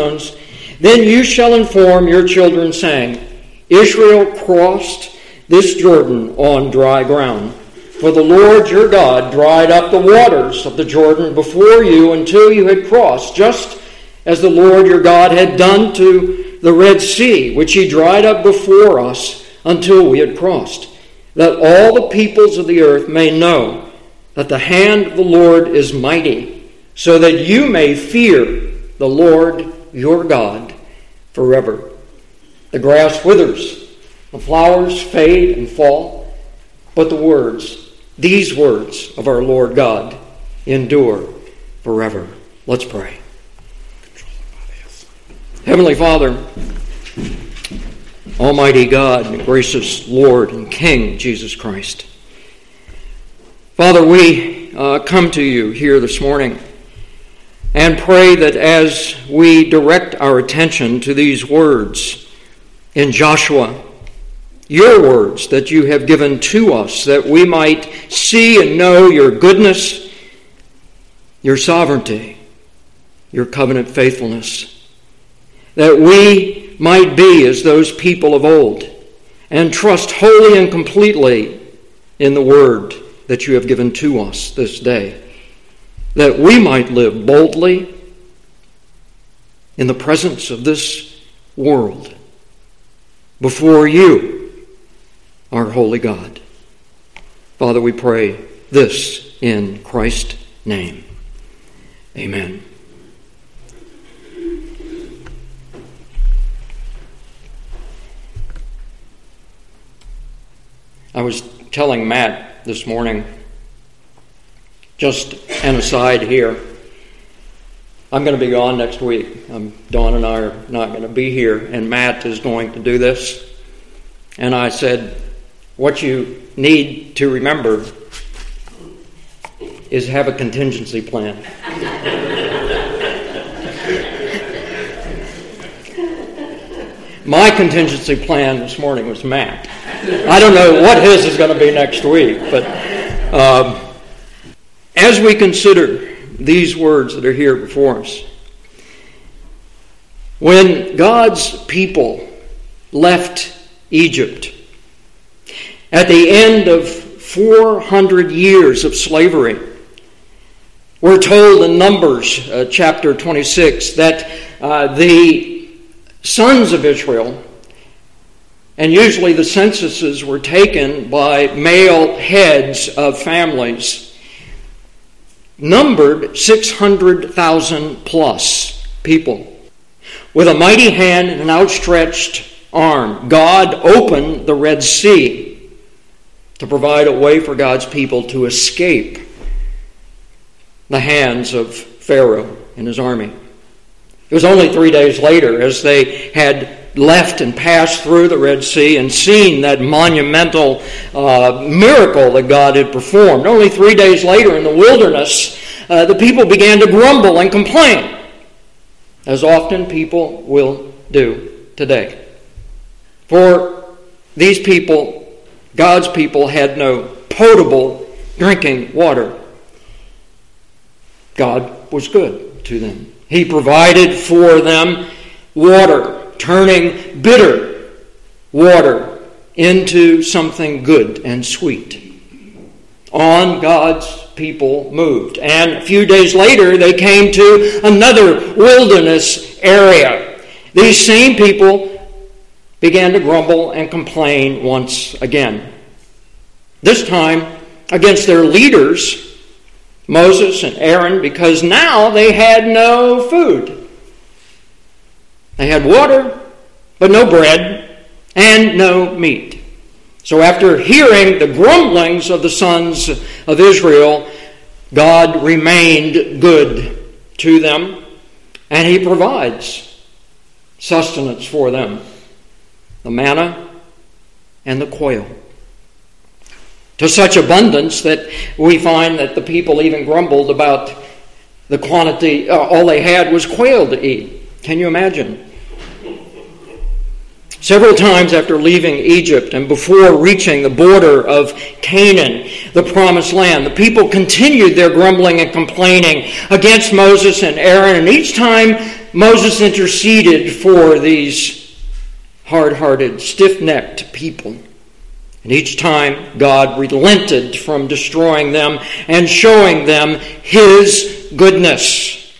sons, then you shall inform your children, saying, Israel crossed this Jordan on dry ground. For the Lord your God dried up the waters of the Jordan before you until you had crossed, just as the Lord your God had done to the Red Sea, which he dried up before us until we had crossed, that all the peoples of the earth may know that the hand of the Lord is mighty, so that you may fear the Lord your God forever. The grass withers, the flowers fade and fall, but the words, these words of our Lord God endure forever. Let's pray. Heavenly Father, Almighty God, and gracious Lord and King, Jesus Christ. Father, we come to you here this morning and pray that as we direct our attention to these words in Joshua, your words that you have given to us, that we might see and know your goodness, your sovereignty, your covenant faithfulness, that we might be as those people of old and trust wholly and completely in the word that you have given to us this day, that we might live boldly in the presence of this world before you, our holy God. Father, we pray this in Christ's name. Amen. I was telling Matt this morning, just an aside here, I'm going to be gone next week. Dawn and I are not going to be here, and Matt is going to do this. And I said, what you need to remember is have a contingency plan. My contingency plan this morning was Matt. I don't know what his is going to be next week, but as we consider these words that are here before us, when God's people left Egypt, at the end of 400 years of slavery, we're told in Numbers chapter 26 that the sons of Israel, and usually the censuses were taken by male heads of families, numbered 600,000 plus people. With a mighty hand and an outstretched arm, God opened the Red Sea to provide a way for God's people to escape the hands of Pharaoh and his army. It was only 3 days later, as they had left and passed through the Red Sea and seen that monumental miracle that God had performed, only 3 days later in the wilderness, the people began to grumble and complain, as often people will do today. For these people, God's people, had no potable drinking water. God was good to them. He provided for them water, turning bitter water into something good and sweet. On God's people moved. And a few days later, they came to another wilderness area. These same people began to grumble and complain once again. This time against their leaders, Moses and Aaron, because now they had no food. They had water, but no bread and no meat. So after hearing the grumblings of the sons of Israel, God remained good to them, and he provides sustenance for them. The manna and the quail, to such abundance that we find that the people even grumbled about the quantity. All they had was quail to eat. Can you imagine? Several times after leaving Egypt and before reaching the border of Canaan, the promised land, the people continued their grumbling and complaining against Moses and Aaron, and each time Moses interceded for these hard-hearted, stiff-necked people. And each time, God relented from destroying them and showing them His goodness.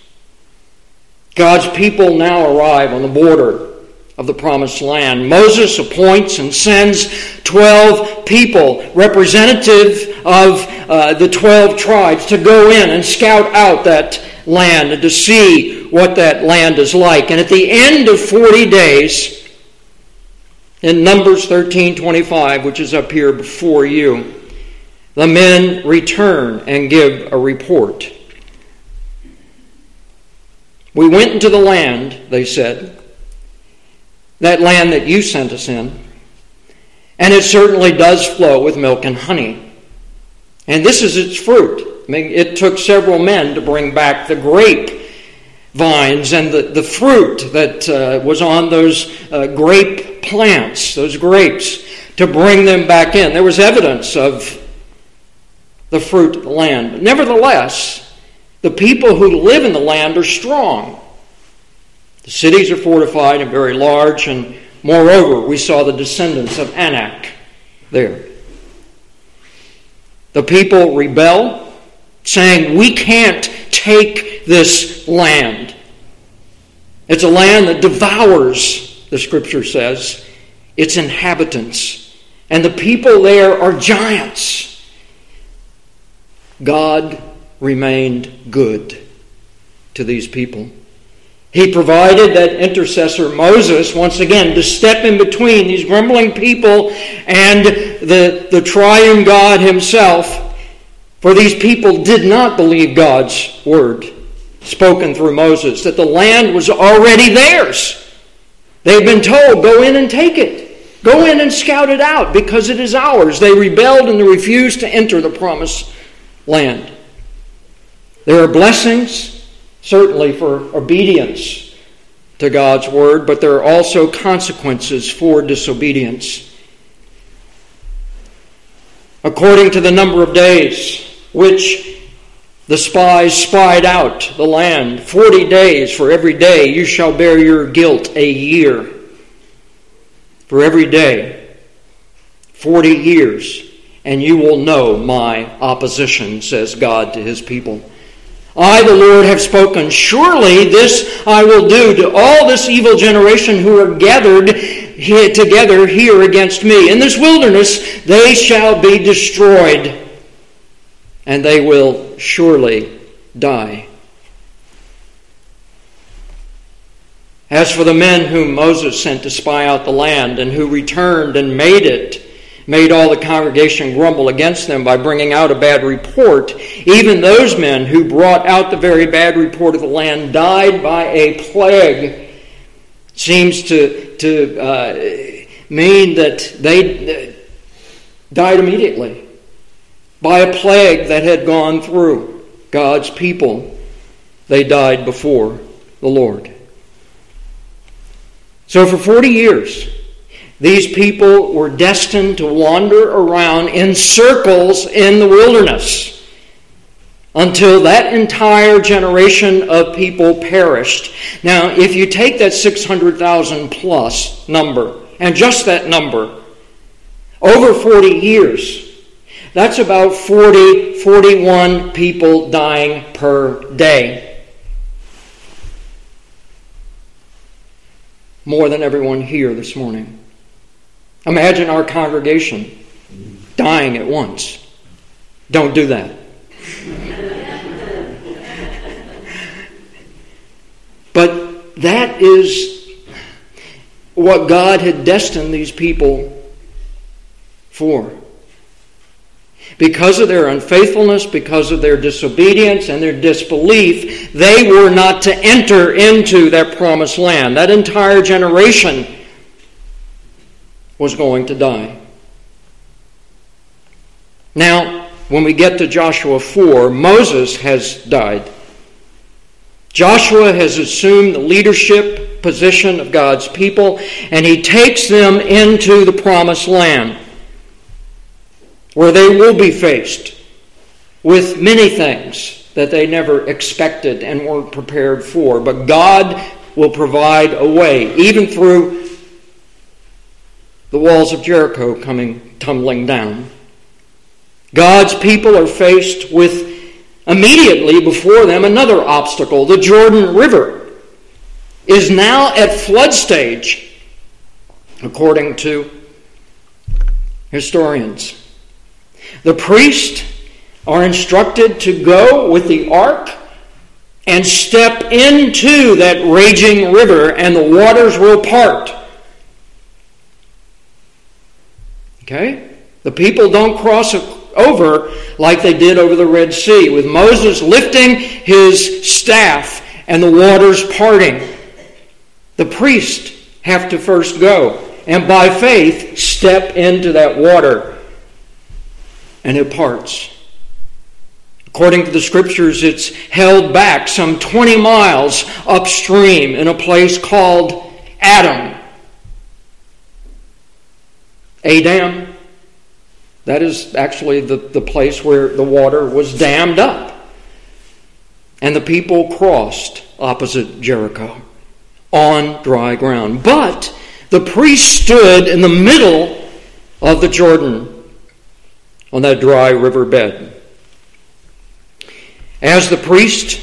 God's people now arrive on the border of the Promised Land. Moses appoints and sends 12 people, representative of the 12 tribes, to go in and scout out that land and to see what that land is like. And at the end of 40 days, in Numbers 13:25, which is up here before you, the men return and give a report. We went into the land, they said, that land that you sent us in, and it certainly does flow with milk and honey. And this is its fruit. I mean, it took several men to bring back the grape vines and the fruit that was on those grape plants, those grapes, to bring them back in. There was evidence of the fruit of the land. But nevertheless, the people who live in the land are strong. The cities are fortified and very large, and moreover, we saw the descendants of Anak there. The people rebel, saying, "We can't take this land." It's a land that devours, the scripture says, its inhabitants. And the people there are giants. God remained good to these people. He provided that intercessor Moses, once again, to step in between these grumbling people and the triune God Himself. For these people did not believe God's word spoken through Moses, that the land was already theirs. They've been told, go in and take it. Go in and scout it out because it is ours. They rebelled and they refused to enter the promised land. There are blessings, certainly, for obedience to God's word, but there are also consequences for disobedience. According to the number of days which the spies spied out the land, 40 days, for every day you shall bear your guilt a year. For every day, 40 years, and you will know my opposition, says God to His people. I, the Lord, have spoken. Surely this I will do to all this evil generation who are gathered together here against me. In this wilderness they shall be destroyed, and they will surely die. As for the men whom Moses sent to spy out the land and who returned and made all the congregation grumble against them by bringing out a bad report, even those men who brought out the very bad report of the land died by a plague. Seems to mean that they died immediately by a plague that had gone through God's people. They died before the Lord. So for 40 years, these people were destined to wander around in circles in the wilderness until that entire generation of people perished. Now, if you take that 600,000 plus number, and just that number, over 40 years, that's about 40, 41 people dying per day. More than everyone here this morning. Imagine our congregation dying at once. Don't do that. But that is what God had destined these people for. Because of their unfaithfulness, because of their disobedience and their disbelief, they were not to enter into their promised land. That entire generation was going to die. Now, when we get to Joshua 4, Moses has died. Joshua has assumed the leadership position of God's people, and he takes them into the promised land, where they will be faced with many things that they never expected and weren't prepared for. But God will provide a way, even through the walls of Jericho coming tumbling down. God's people are faced with immediately before them another obstacle. The Jordan River is now at flood stage, according to historians. The priests are instructed to go with the ark and step into that raging river, and the waters will part. Okay? The people don't cross over like they did over the Red Sea, with Moses lifting his staff and the waters parting. The priests have to first go and by faith step into that water, and it parts. According to the scriptures, it's held back some 20 miles upstream in a place called Adam. That is actually the place where the water was dammed up. And the people crossed opposite Jericho on dry ground. But the priest stood in the middle of the Jordan on that dry riverbed. As the priest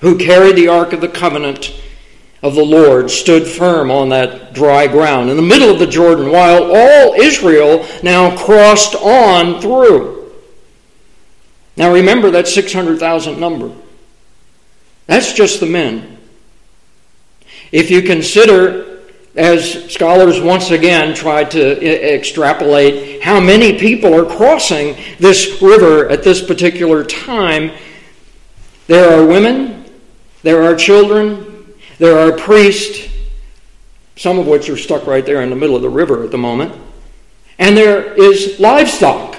who carried the Ark of the Covenant of the Lord stood firm on that dry ground in the middle of the Jordan, while all Israel now crossed on through. Now remember that 600,000 number. That's just the men. If you consider, as scholars once again try to extrapolate, how many people are crossing this river at this particular time, there are women, there are children, there are priests, some of which are stuck right there in the middle of the river at the moment. And there is livestock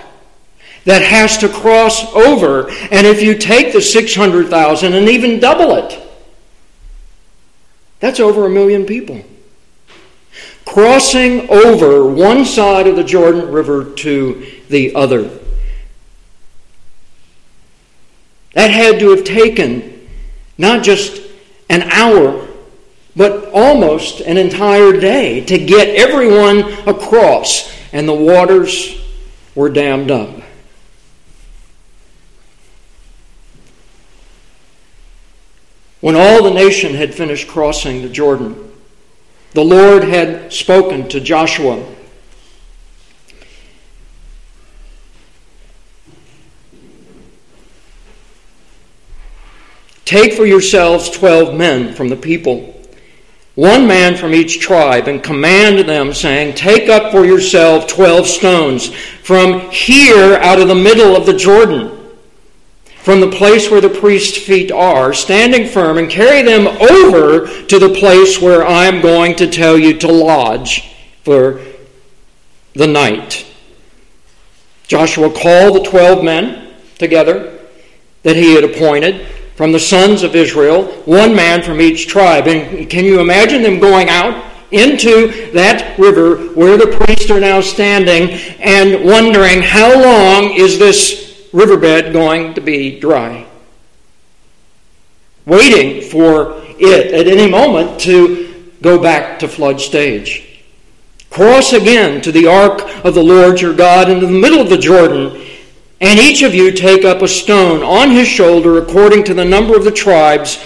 that has to cross over. And if you take the 600,000 and even double it, that's over 1 million people crossing over one side of the Jordan River to the other. That had to have taken not just an hour, but almost an entire day to get everyone across, and the waters were dammed up. When all the nation had finished crossing the Jordan, the Lord had spoken to Joshua. Take for yourselves 12 men from the people, one man from each tribe, and command them, saying, take up for yourselves 12 stones from here out of the middle of the Jordan, from the place where the priest's feet are, standing firm, and carry them over to the place where I am going to tell you to lodge for the night. Joshua called the 12 men together that he had appointed, from the sons of Israel, one man from each tribe. And can you imagine them going out into that river where the priests are now standing and wondering, how long is this riverbed going to be dry? Waiting for it at any moment to go back to flood stage. Cross again to the ark of the Lord your God into the middle of the Jordan, and each of you take up a stone on his shoulder according to the number of the tribes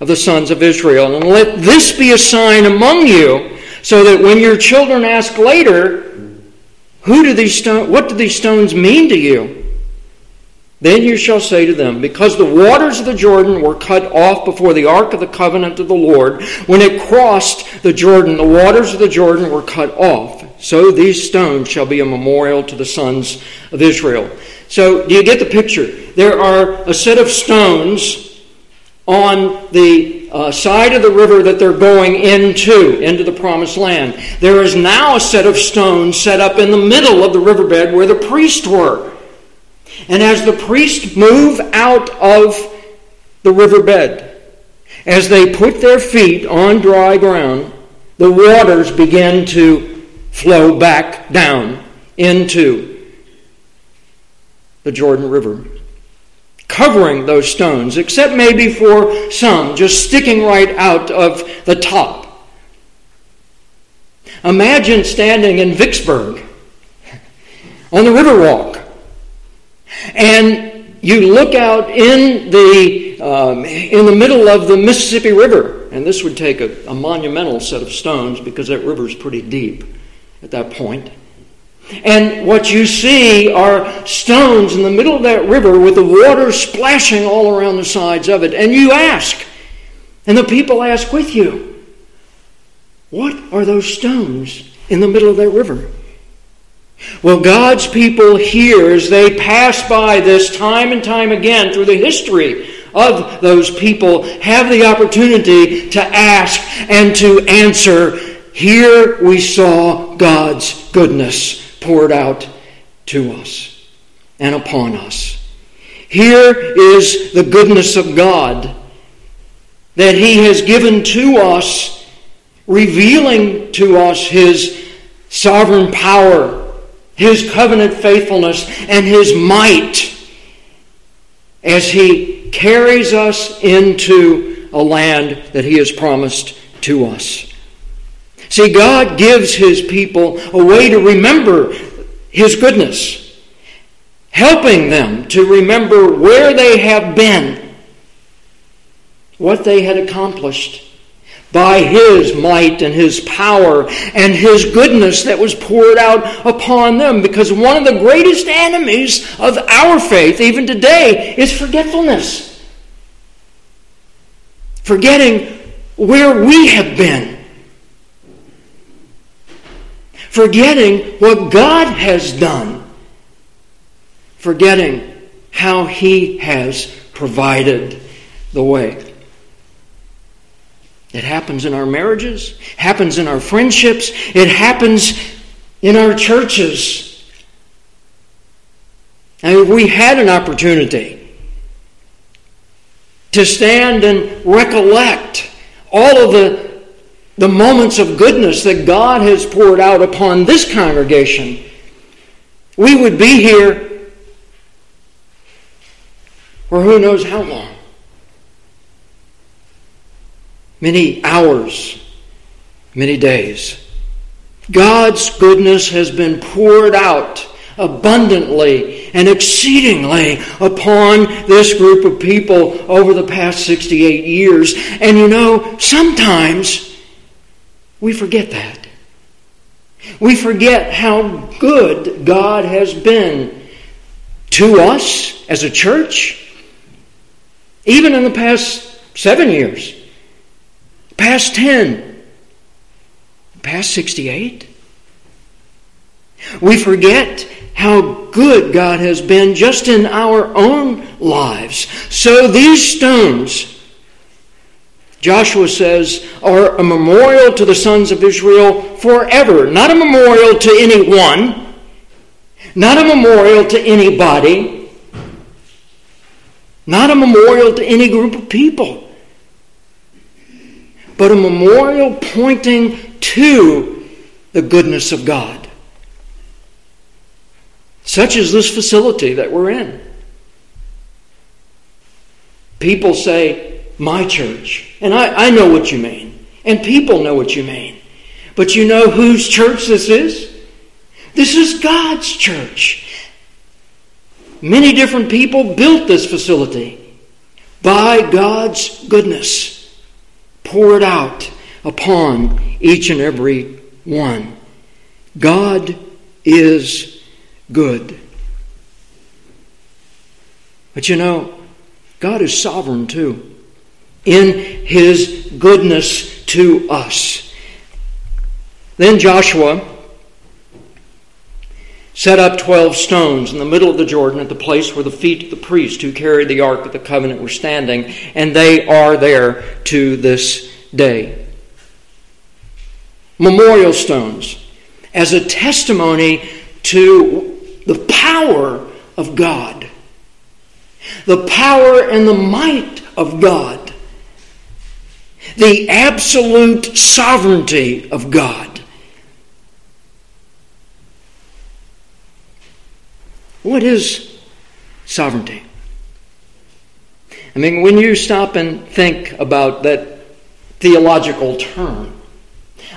of the sons of Israel. And let this be a sign among you, so that when your children ask later, what do these stones mean to you? Then you shall say to them, because the waters of the Jordan were cut off before the Ark of the Covenant of the Lord, when it crossed the Jordan, the waters of the Jordan were cut off. So these stones shall be a memorial to the sons of Israel. So do you get the picture? There are a set of stones on the side of the river that they're going into the Promised Land. There is now a set of stones set up in the middle of the riverbed where the priests were. And as the priests move out of the riverbed, as they put their feet on dry ground, the waters begin to flow back down into the Jordan River, covering those stones, except maybe for some just sticking right out of the top. Imagine standing in Vicksburg on the Riverwalk, and you look out in the middle of the Mississippi River, and this would take a monumental set of stones because that river is pretty deep at that point. And what you see are stones in the middle of that river with the water splashing all around the sides of it. And you ask, and the people ask with you, what are those stones in the middle of that river? Well, God's people here, as they pass by this time and time again through the history of those people, have the opportunity to ask and to answer. Here we saw God's goodness poured out to us and upon us. Here is the goodness of God that He has given to us, revealing to us His sovereign power, His covenant faithfulness, and His might as He carries us into a land that He has promised to us. See, God gives His people a way to remember His goodness, helping them to remember where they have been, what they had accomplished by His might and His power and His goodness that was poured out upon them. Because one of the greatest enemies of our faith, even today, is forgetfulness. Forgetting where we have been. Forgetting what God has done. Forgetting how He has provided the way. It happens in our marriages. Happens in our friendships. It happens in our churches. And if we had an opportunity to stand and recollect all of the moments of goodness that God has poured out upon this congregation, we would be here for who knows how long. Many hours, many days. God's goodness has been poured out abundantly and exceedingly upon this group of people over the past 68 years. And you know, sometimes we forget that. We forget how good God has been to us as a church, even in the past 7 years, past 10, past 68. We forget how good God has been just in our own lives. So these stones, Joshua says, are a memorial to the sons of Israel forever. Not a memorial to anyone. Not a memorial to anybody. Not a memorial to any group of people. But a memorial pointing to the goodness of God. Such as this facility that we're in. People say, my church. And I know what you mean. And people know what you mean. But you know whose church this is? This is God's church. Many different people built this facility by God's goodness poured out upon each and every one. God is good. But you know, God is sovereign too. In His goodness to us. Then Joshua set up 12 stones in the middle of the Jordan at the place where the feet of the priests who carried the Ark of the Covenant were standing, and they are there to this day. Memorial stones as a testimony to the power of God, the power and the might of God. The absolute sovereignty of God. What is sovereignty? I mean, when you stop and think about that theological term,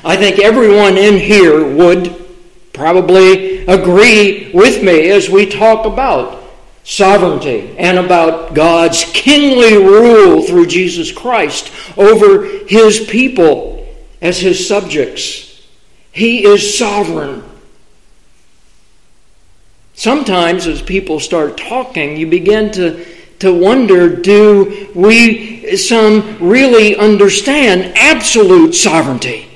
I think everyone in here would probably agree with me as we talk about sovereignty and about God's kingly rule through Jesus Christ over His people as His subjects. He is sovereign. Sometimes as people start talking, you begin to wonder, do we some really understand absolute sovereignty?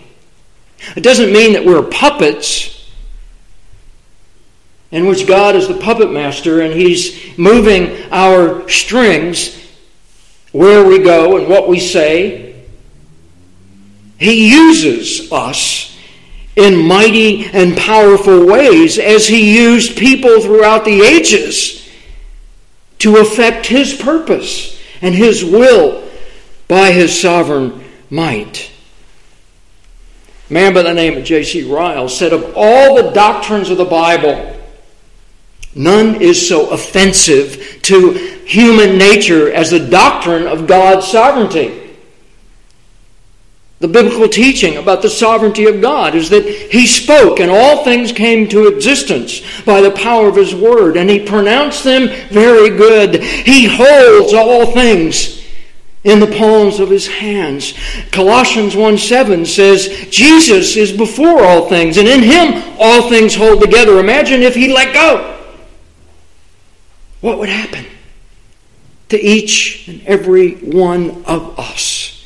It doesn't mean that we're puppets, in which God is the puppet master and He's moving our strings where we go and what we say. He uses us in mighty and powerful ways as He used people throughout the ages to effect His purpose and His will by His sovereign might. A man by the name of J.C. Ryle said, of all the doctrines of the Bible, none is so offensive to human nature as the doctrine of God's sovereignty. The biblical teaching about the sovereignty of God is that He spoke and all things came to existence by the power of His word, and He pronounced them very good. He holds all things in the palms of His hands. Colossians 1:7 says, Jesus is before all things, and in Him all things hold together. Imagine if He let go. What would happen to each and every one of us?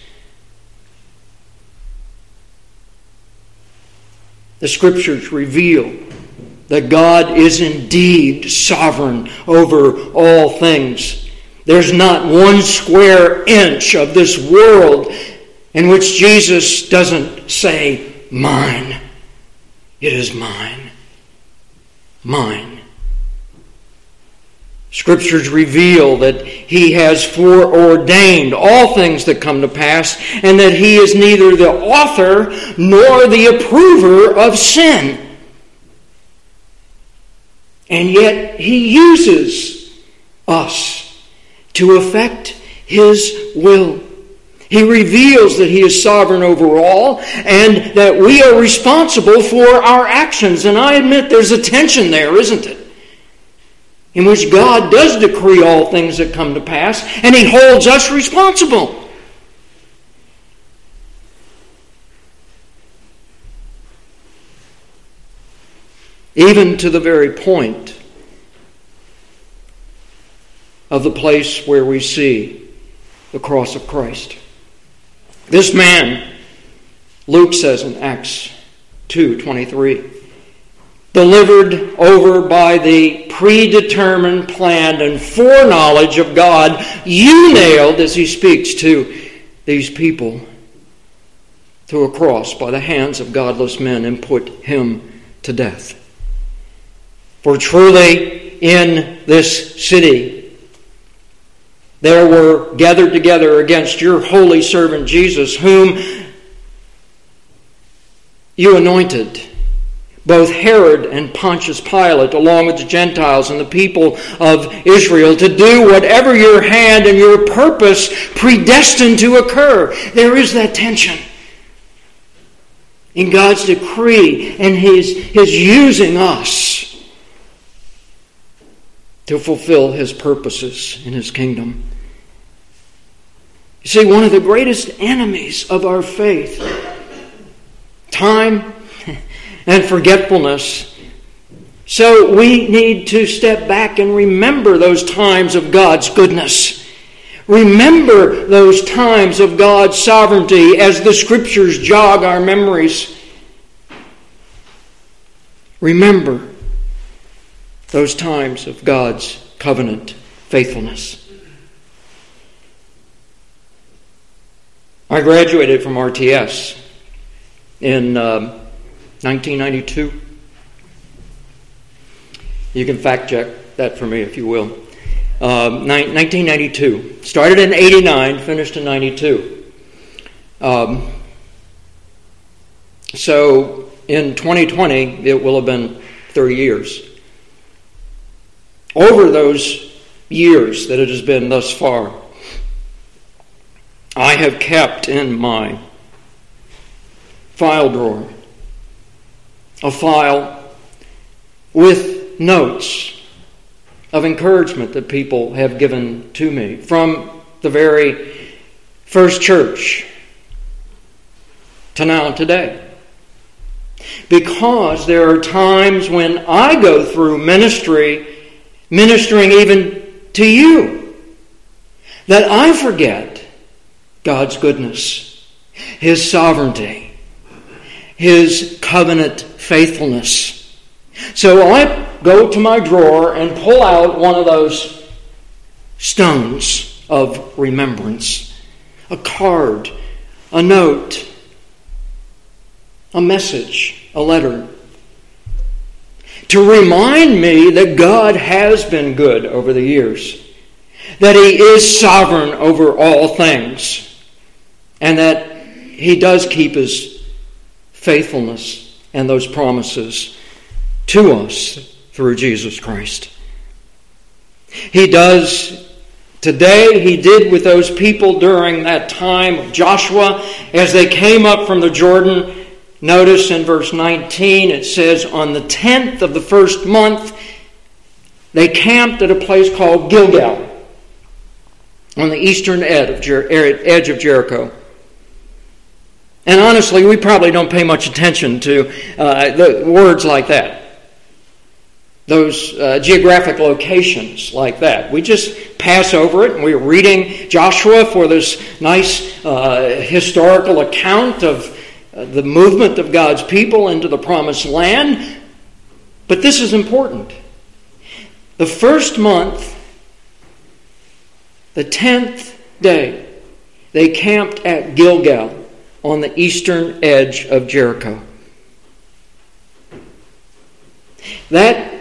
The Scriptures reveal that God is indeed sovereign over all things. There's not one square inch of this world in which Jesus doesn't say, mine. It is mine. Mine. Scriptures reveal that He has foreordained all things that come to pass, and that He is neither the author nor the approver of sin. And yet He uses us to effect His will. He reveals that He is sovereign over all, and that we are responsible for our actions. And I admit there's a tension there, isn't it? In which God does decree all things that come to pass, and He holds us responsible. Even to the very point of the place where we see the cross of Christ. This man, Luke says in Acts 2:23, delivered over by the predetermined plan and foreknowledge of God, you nailed, as He speaks to these people, to a cross by the hands of godless men and put Him to death. For truly in this city there were gathered together against your holy servant Jesus, whom you anointed, both Herod and Pontius Pilate, along with the Gentiles and the people of Israel, to do whatever your hand and your purpose predestined to occur. There is that tension in God's decree and His using us to fulfill His purposes in His kingdom. You see, one of the greatest enemies of our faith, time and forgetfulness. So we need to step back and remember those times of God's goodness. Remember those times of God's sovereignty as the Scriptures jog our memories. Remember those times of God's covenant faithfulness. I graduated from RTS in 1992. You can fact check that for me if you will. 1992. Started in 89, finished in 92. So in 2020, it will have been 30 years. Over those years that it has been thus far, I have kept in my file drawer a file with notes of encouragement that people have given to me from the very first church to now today. Because there are times when I go through ministering even to you, that I forget God's goodness, His sovereignty, His covenant faithfulness. So I go to my drawer and pull out one of those stones of remembrance, a card, a note, a message, a letter, to remind me that God has been good over the years, that He is sovereign over all things, and that He does keep His faithfulness and those promises to us through Jesus Christ. He does today, He did with those people during that time of Joshua as they came up from the Jordan. Notice in verse 19 it says, on the 10th of the first month, they camped at a place called Gilgal on the eastern edge of Jericho. And honestly, we probably don't pay much attention to the words like that, those geographic locations like that. We just pass over it, and we're reading Joshua for this nice historical account of the movement of God's people into the promised land. But this is important. The first month, the 10th day, they camped at Gilgal on the eastern edge of Jericho. That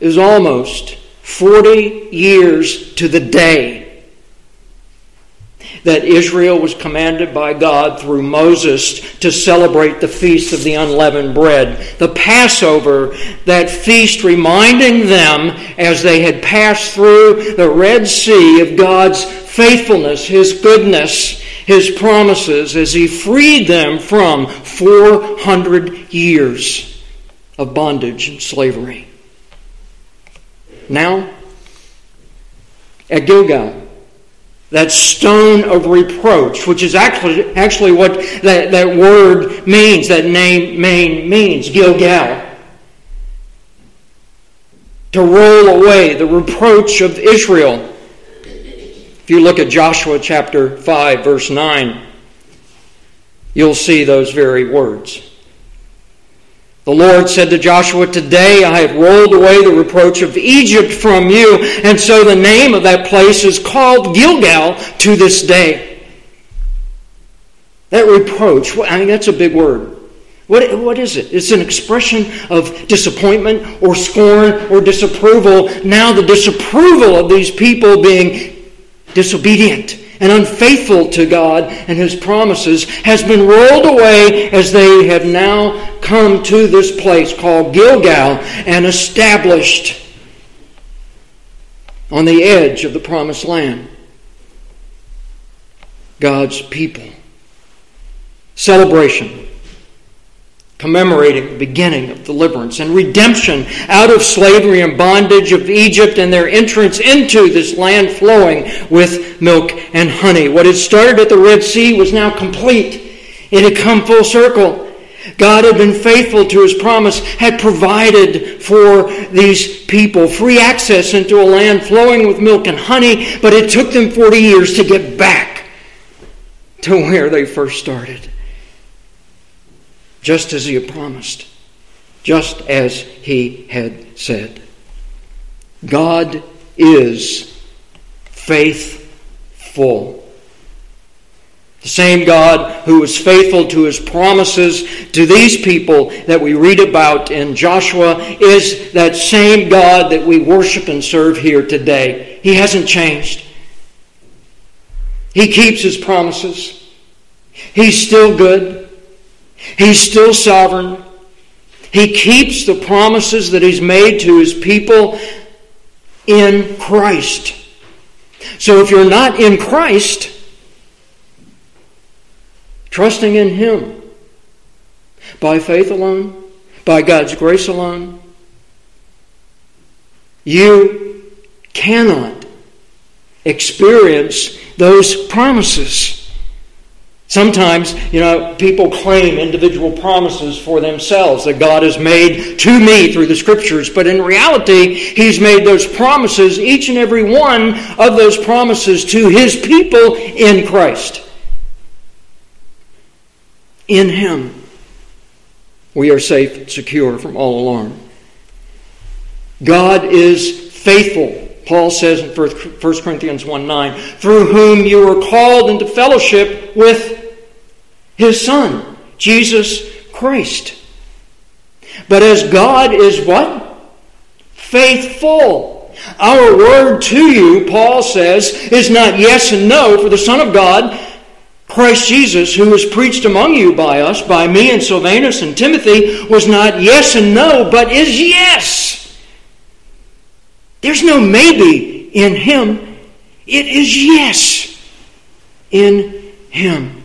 is almost 40 years to the day that Israel was commanded by God through Moses to celebrate the Feast of the Unleavened Bread, the Passover, that feast reminding them as they had passed through the Red Sea of God's faithfulness, His goodness, His promises as He freed them from 400 years of bondage and slavery. Now, at Gilgal, that stone of reproach, which is actually what that word means, that name means, Gilgal. To roll away the reproach of Israel. If you look at Joshua chapter 5, verse 9, you'll see those very words. The Lord said to Joshua, today I have rolled away the reproach of Egypt from you. And so the name of that place is called Gilgal to this day. That reproach, I mean, that's a big word. What is it? It's an expression of disappointment or scorn or disapproval. Now the disapproval of these people being disobedient and unfaithful to God and His promises has been rolled away as they have now come to this place called Gilgal and established on the edge of the promised land. God's people. Celebration. Commemorating the beginning of deliverance and redemption out of slavery and bondage of Egypt and their entrance into this land flowing with milk and honey. What had started at the Red Sea was now complete. It had come full circle. God had been faithful to His promise, had provided for these people free access into a land flowing with milk and honey, but it took them 40 years to get back to where they first started. Just as He had promised. Just as He had said. God is faithful. The same God who was faithful to His promises to these people that we read about in Joshua is that same God that we worship and serve here today. He hasn't changed. He keeps His promises. He's still good. He's still sovereign. He keeps the promises that He's made to His people in Christ. So if you're not in Christ, Trusting in Him. By faith alone. By God's grace alone. You cannot experience those promises. Sometimes, people claim individual promises for themselves that God has made to me through the Scriptures. But in reality, He's made those promises, each and every one of those promises, to His people in Christ. In Him, we are safe and secure from all alarm. God is faithful. Paul says in 1 Corinthians 1:9, through whom you were called into fellowship with His Son, Jesus Christ. But as God is what? Faithful. Our word to you, Paul says, is not yes and no, for the Son of God, Christ Jesus, who was preached among you by us, by me and Silvanus and Timothy, was not yes and no, but is yes. There's no maybe in Him. It is yes in Him.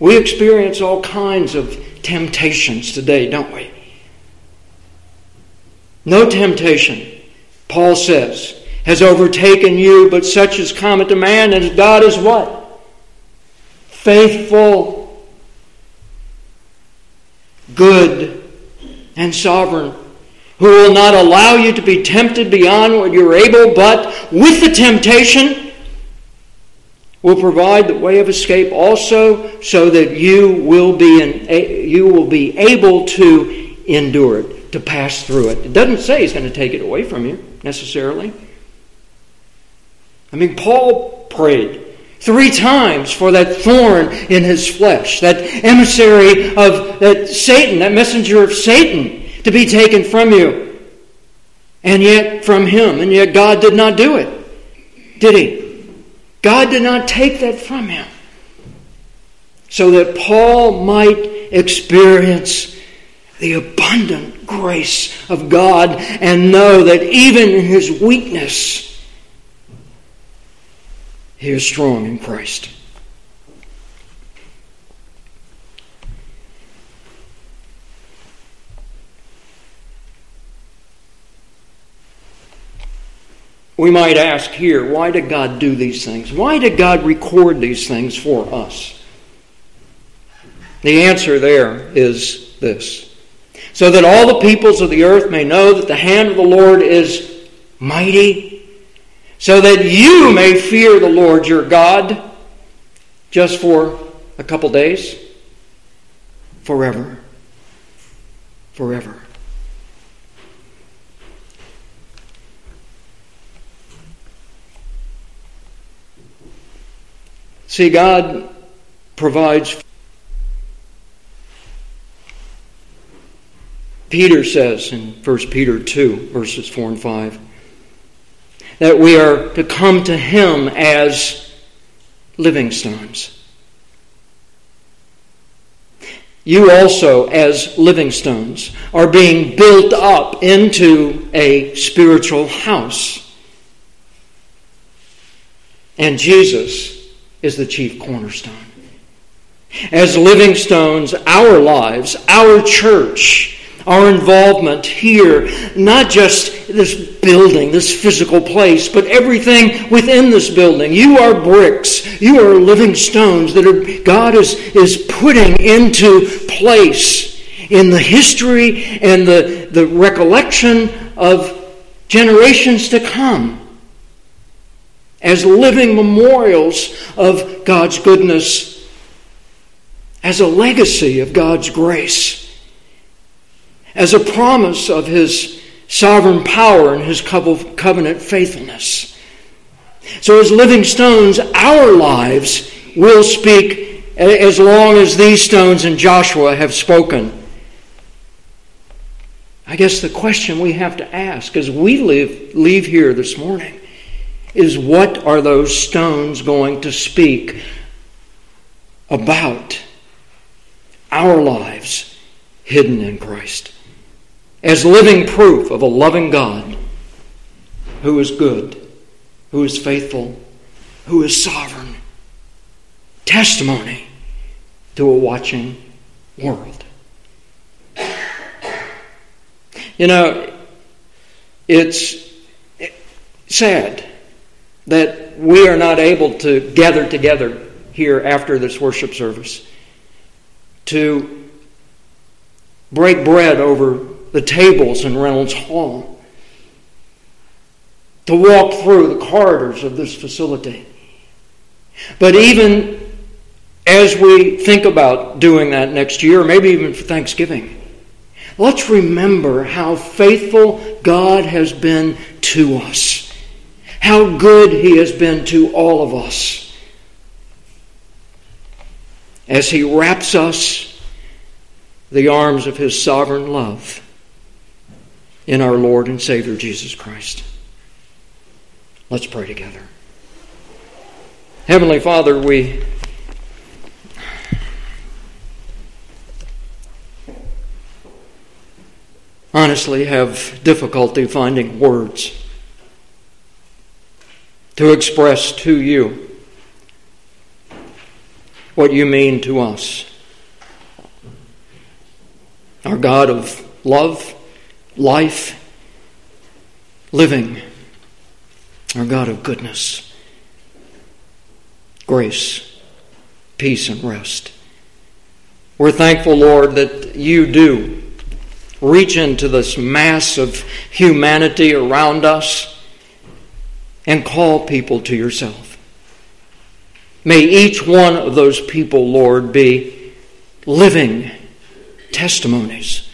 We experience all kinds of temptations today, don't we? No temptation, Paul says, has overtaken you, but such is common to man, and God is what? Faithful. Good. And sovereign, who will not allow you to be tempted beyond what you're able, but with the temptation will provide the way of escape also, so that you will be able to endure it, to pass through it. It doesn't say He's going to take it away from you necessarily. Paul prayed 3 times for that thorn in his flesh, that emissary of that Satan, that messenger of Satan, to be taken from you. And yet from him. And yet God did not do it. Did He? God did not take that from him. So that Paul might experience the abundant grace of God and know that even in his weakness, He is strong in Christ. We might ask here, why did God do these things? Why did God record these things for us? The answer there is this: so that all the peoples of the earth may know that the hand of the Lord is mighty, so that you may fear the Lord your God, just for a couple days, forever. Forever. See, God provides. Peter says in 1 Peter 2, verses 4 and 5, that we are to come to Him as living stones. You also, as living stones, are being built up into a spiritual house. And Jesus is the chief cornerstone. As living stones, our lives, our church, our involvement here, not just this building, this physical place, but everything within this building. You are bricks. You are living stones that God is putting into place in the history and the recollection of generations to come as living memorials of God's goodness, as a legacy of God's grace, as a promise of His sovereign power and His covenant faithfulness. So as living stones, our lives will speak as long as these stones and Joshua have spoken. I guess the question we have to ask as we leave here this morning is, what are those stones going to speak about our lives hidden in Christ? As living proof of a loving God who is good, who is faithful, who is sovereign. Testimony to a watching world. You know, it's sad that we are not able to gather together here after this worship service to break bread over the tables in Reynolds Hall, to walk through the corridors of this facility. But even as we think about doing that next year, maybe even for Thanksgiving, let's remember how faithful God has been to us, how good He has been to all of us, as He wraps us in the arms of His sovereign love in our Lord and Savior Jesus Christ. Let's pray together. Heavenly Father, we honestly have difficulty finding words to express to you what you mean to us. Our God of love, life, living. Our God of goodness, grace, peace, and rest. We're thankful, Lord, that you do reach into this mass of humanity around us and call people to yourself. May each one of those people, Lord, be living testimonies,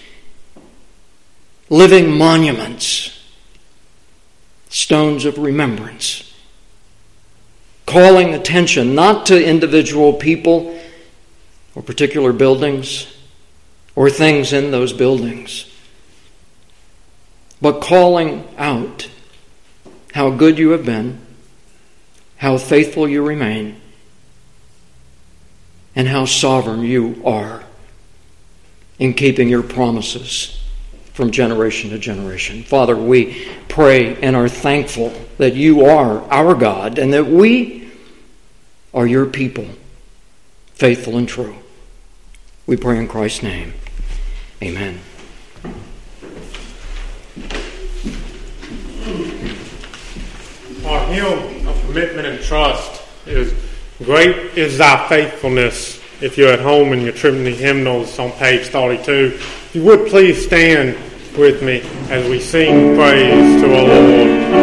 living monuments, stones of remembrance, calling attention not to individual people or particular buildings or things in those buildings, but calling out how good you have been, how faithful you remain, and how sovereign you are in keeping your promises from generation to generation. Father, we pray and are thankful that you are our God and that we are your people, faithful and true. We pray in Christ's name. Amen. Our hymn of commitment and trust is "Great is Thy Faithfulness." If you're at home and you're trimming the hymnals, on page 32. If you would please stand with me as we sing praise to our Lord.